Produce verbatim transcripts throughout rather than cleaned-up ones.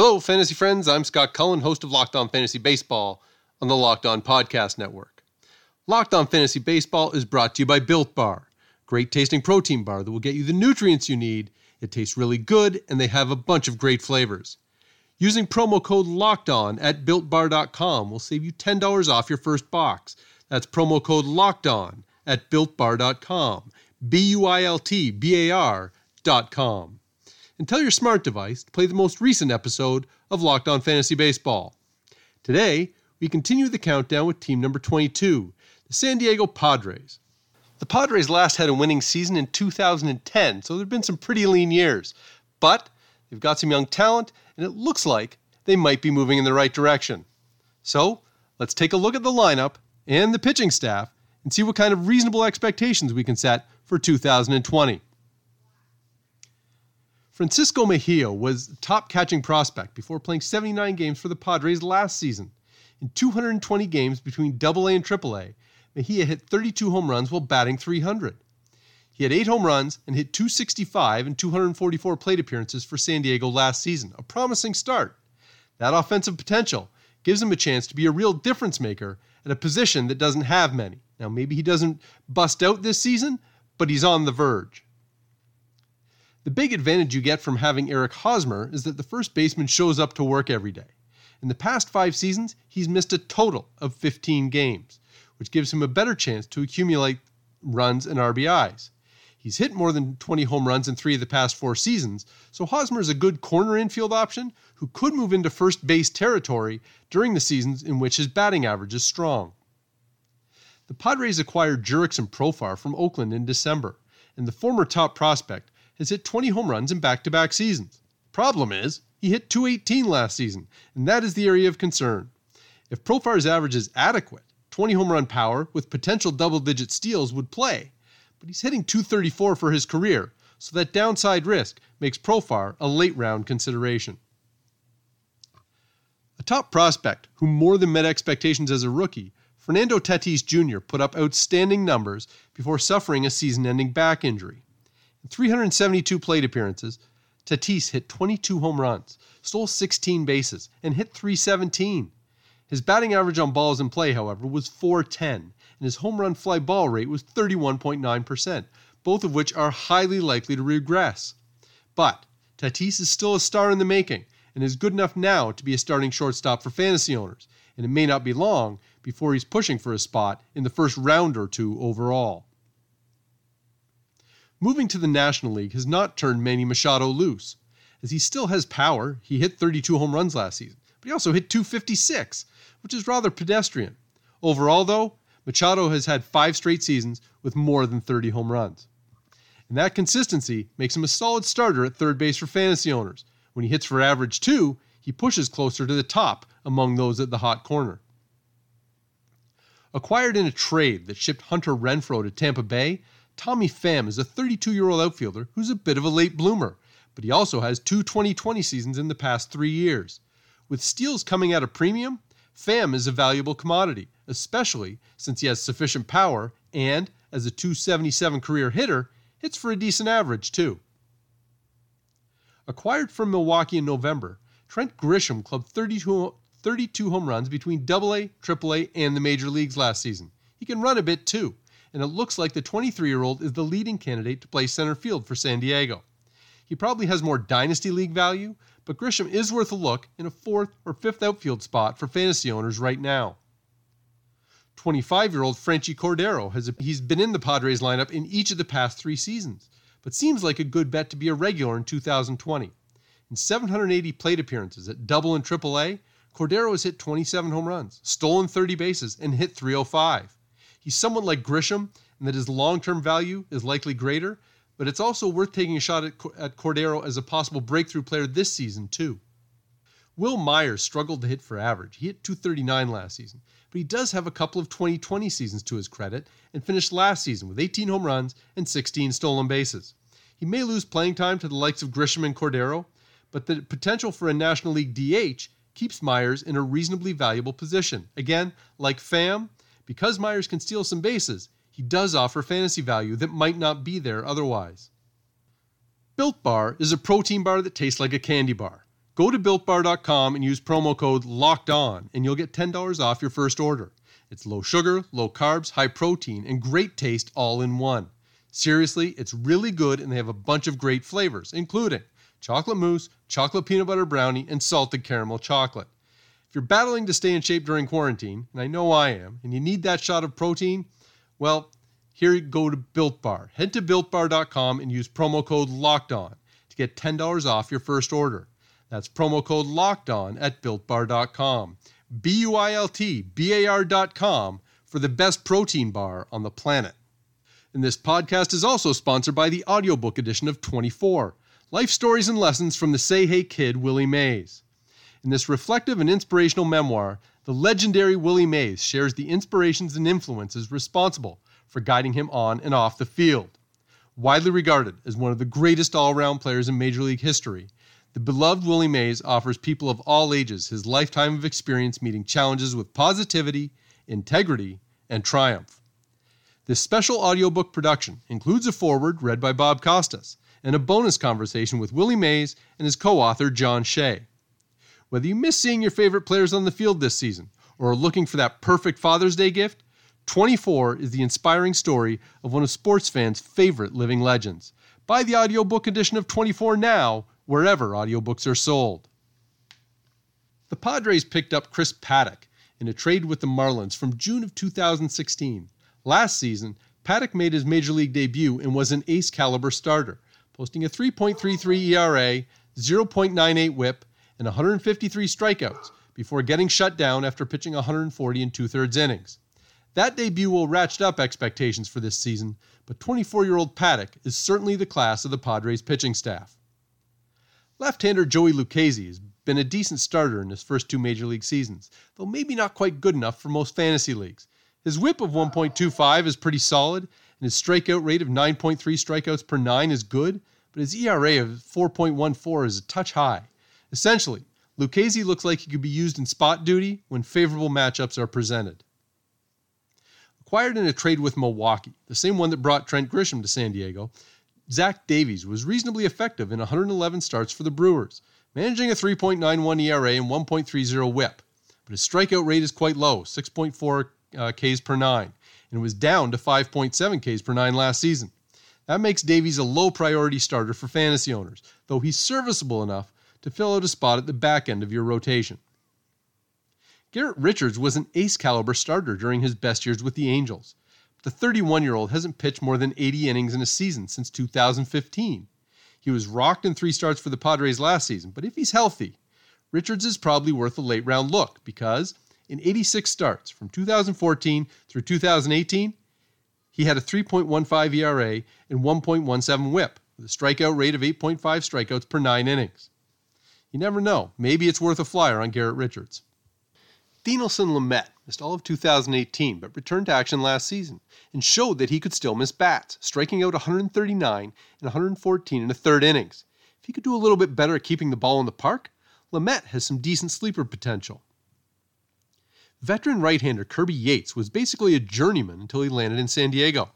Hello, fantasy friends. I'm Scott Cullen, host of Locked On Fantasy Baseball on the Locked On Podcast Network. Locked On Fantasy Baseball is brought to you by Built Bar, a great-tasting protein bar that will get you the nutrients you need. It tastes really good, and they have a bunch of great flavors. Using promo code LOCKEDON at built bar dot com will save you ten dollars off your first box. That's promo code LOCKEDON at built bar dot com, B U I L T B A R dot com. And tell your smart device to play the most recent episode of Locked On Fantasy Baseball. Today, we continue the countdown with team number twenty-two, the San Diego Padres. The Padres last had a winning season in two thousand ten, so there have been some pretty lean years. But they've got some young talent, and it looks like they might be moving in the right direction. So, let's take a look at the lineup and the pitching staff and see what kind of reasonable expectations we can set for two thousand twenty. Francisco Mejia was the top catching prospect before playing seventy-nine games for the Padres last season. In two hundred twenty games between double A and triple A, Mejia hit thirty-two home runs while batting three hundred. He had eight home runs and hit two sixty-five in two hundred forty-four plate appearances for San Diego last season, a promising start. That offensive potential gives him a chance to be a real difference maker at a position that doesn't have many. Now, maybe he doesn't bust out this season, but he's on the verge. The big advantage you get from having Eric Hosmer is that the first baseman shows up to work every day. In the past five seasons, he's missed a total of fifteen games, which gives him a better chance to accumulate runs and R B Is. He's hit more than twenty home runs in three of the past four seasons, so Hosmer is a good corner infield option who could move into first base territory during the seasons in which his batting average is strong. The Padres acquired Jurickson Profar from Oakland in December, and the former top prospect has hit twenty home runs in back-to-back seasons. Problem is, he hit two eighteen last season, and that is the area of concern. If Profar's average is adequate, twenty home run power with potential double-digit steals would play, but he's hitting two thirty-four for his career, so that downside risk makes Profar a late-round consideration. A top prospect who more than met expectations as a rookie, Fernando Tatis Junior put up outstanding numbers before suffering a season-ending back injury. In three hundred seventy-two plate appearances, Tatis hit twenty-two home runs, stole sixteen bases, and hit three seventeen. His batting average on balls in play, however, was four ten, and his home run fly ball rate was thirty-one point nine percent, both of which are highly likely to regress. But Tatis is still a star in the making and is good enough now to be a starting shortstop for fantasy owners, and it may not be long before he's pushing for a spot in the first round or two overall. Moving to the National League has not turned Manny Machado loose, as he still has power. He hit thirty-two home runs last season, but he also hit two fifty-six, which is rather pedestrian. Overall, though, Machado has had five straight seasons with more than thirty home runs. And that consistency makes him a solid starter at third base for fantasy owners. When he hits for average two, he pushes closer to the top among those at the hot corner. Acquired in a trade that shipped Hunter Renfro to Tampa Bay, Tommy Pham is a thirty-two-year-old outfielder who's a bit of a late bloomer, but he also has two twenty twenty seasons in the past three years. With steals coming at a premium, Pham is a valuable commodity, especially since he has sufficient power and, as a two seventy-seven career hitter, hits for a decent average too. Acquired from Milwaukee in November, Trent Grisham clubbed thirty-two home runs between double A, triple A, and the major leagues last season. He can run a bit too, and it looks like the twenty-three-year-old is the leading candidate to play center field for San Diego. He probably has more Dynasty League value, but Grisham is worth a look in a fourth or fifth outfield spot for fantasy owners right now. twenty-five-year-old Frenchie Cordero, has a, he's been in the Padres lineup in each of the past three seasons, but seems like a good bet to be a regular in two thousand twenty. In seven hundred eighty plate appearances at double and triple A, Cordero has hit twenty-seven home runs, stolen thirty bases, and hit three oh five. He's somewhat like Grisham in that his long-term value is likely greater, but it's also worth taking a shot at, at Cordero as a possible breakthrough player this season, too. Will Myers struggled to hit for average. He hit two thirty-nine last season, but he does have a couple of twenty twenty seasons to his credit and finished last season with eighteen home runs and sixteen stolen bases. He may lose playing time to the likes of Grisham and Cordero, but the potential for a National League D H keeps Myers in a reasonably valuable position. Again, like Pham, because Myers can steal some bases, he does offer fantasy value that might not be there otherwise. Built Bar is a protein bar that tastes like a candy bar. Go to built bar dot com and use promo code LOCKEDON, and you'll get ten dollars off your first order. It's low sugar, low carbs, high protein, and great taste all in one. Seriously, it's really good, and they have a bunch of great flavors, including chocolate mousse, chocolate peanut butter brownie, and salted caramel chocolate. If you're battling to stay in shape during quarantine, and I know I am, and you need that shot of protein, well, here you go to Built Bar. Head to built bar dot com and use promo code LOCKEDON to get ten dollars off your first order. That's promo code LOCKEDON at built bar dot com. B U I L T B A R dot com for the best protein bar on the planet. And this podcast is also sponsored by the audiobook edition of twenty-four, Life Stories and Lessons from the Say Hey Kid, Willie Mays. In this reflective and inspirational memoir, the legendary Willie Mays shares the inspirations and influences responsible for guiding him on and off the field. Widely regarded as one of the greatest all-around players in Major League history, the beloved Willie Mays offers people of all ages his lifetime of experience meeting challenges with positivity, integrity, and triumph. This special audiobook production includes a foreword read by Bob Costas and a bonus conversation with Willie Mays and his co-author John Shea. Whether you miss seeing your favorite players on the field this season or are looking for that perfect Father's Day gift, twenty-four is the inspiring story of one of sports fans' favorite living legends. Buy the audiobook edition of twenty-four now, wherever audiobooks are sold. The Padres picked up Chris Paddock in a trade with the Marlins from June of two thousand sixteen. Last season, Paddock made his Major League debut and was an ace-caliber starter, posting a three point three three E R A, point nine eight whip, and one hundred fifty-three strikeouts before getting shut down after pitching one hundred forty and two-thirds innings. That debut will ratchet up expectations for this season, but twenty-four-year-old Paddock is certainly the class of the Padres pitching staff. Left-hander Joey Lucchesi has been a decent starter in his first two Major League seasons, though maybe not quite good enough for most fantasy leagues. His whip of one point two five is pretty solid, and his strikeout rate of nine point three strikeouts per nine is good, but his E R A of four point one four is a touch high. Essentially, Lucchesi looks like he could be used in spot duty when favorable matchups are presented. Acquired in a trade with Milwaukee, the same one that brought Trent Grisham to San Diego, Zach Davies was reasonably effective in one hundred eleven starts for the Brewers, managing a three point nine one E R A and one point three zero whip. But his strikeout rate is quite low, six point four uh, Ks per nine, and it was down to five point seven Ks per nine last season. That makes Davies a low-priority starter for fantasy owners, though he's serviceable enough to fill out a spot at the back end of your rotation. Garrett Richards was an ace-caliber starter during his best years with the Angels. The thirty-one-year-old hasn't pitched more than eighty innings in a season since two thousand fifteen. He was rocked in three starts for the Padres last season, but if he's healthy, Richards is probably worth a late-round look because in eighty-six starts from two thousand fourteen through two thousand eighteen, he had a three point one five E R A and one point one seven whip, with a strikeout rate of eight point five strikeouts per nine innings. You never know. Maybe it's worth a flyer on Garrett Richards. Denelson Lamette missed all of two thousand eighteen, but returned to action last season and showed that he could still miss bats, striking out one hundred thirty-nine and one hundred fourteen in a third innings. If he could do a little bit better at keeping the ball in the park, Lamette has some decent sleeper potential. Veteran right-hander Kirby Yates was basically a journeyman until he landed in San Diego,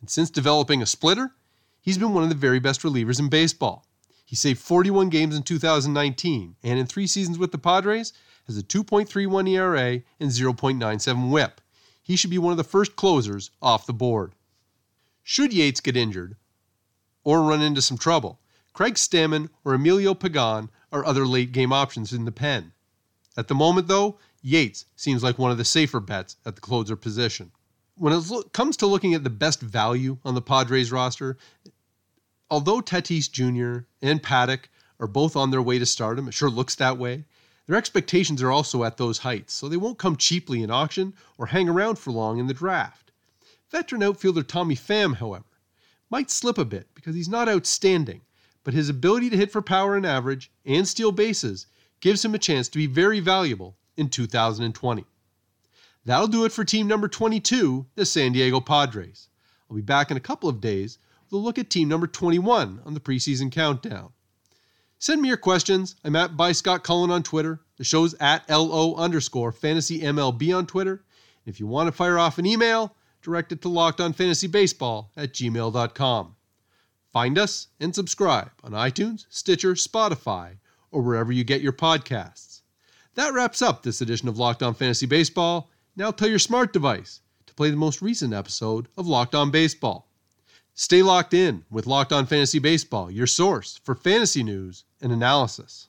and since developing a splitter, he's been one of the very best relievers in baseball. He saved forty-one games in two thousand nineteen, and in three seasons with the Padres, has a two point three one E R A and point nine seven whip. He should be one of the first closers off the board. Should Yates get injured or run into some trouble, Craig Stammen or Emilio Pagan are other late-game options in the pen. At the moment, though, Yates seems like one of the safer bets at the closer position. When it lo- comes to looking at the best value on the Padres roster, although Tatis Junior and Paddock are both on their way to stardom, it sure looks that way, their expectations are also at those heights, so they won't come cheaply in auction or hang around for long in the draft. Veteran outfielder Tommy Pham, however, might slip a bit because he's not outstanding, but his ability to hit for power and average and steal bases gives him a chance to be very valuable in two thousand twenty. That'll do it for team number twenty-two, the San Diego Padres. I'll be back in a couple of days with a look at team number twenty-one on the preseason countdown. Send me your questions. I'm at by Scott Cullen on Twitter. The show's at LO underscore fantasy MLB on Twitter. And if you want to fire off an email, direct it to lockedonfantasybaseball at gmail dot com. Find us and subscribe on iTunes, Stitcher, Spotify, or wherever you get your podcasts. That wraps up this edition of Locked On Fantasy Baseball. Now tell your smart device to play the most recent episode of Locked On Baseball. Stay locked in with Locked On Fantasy Baseball, your source for fantasy news and analysis.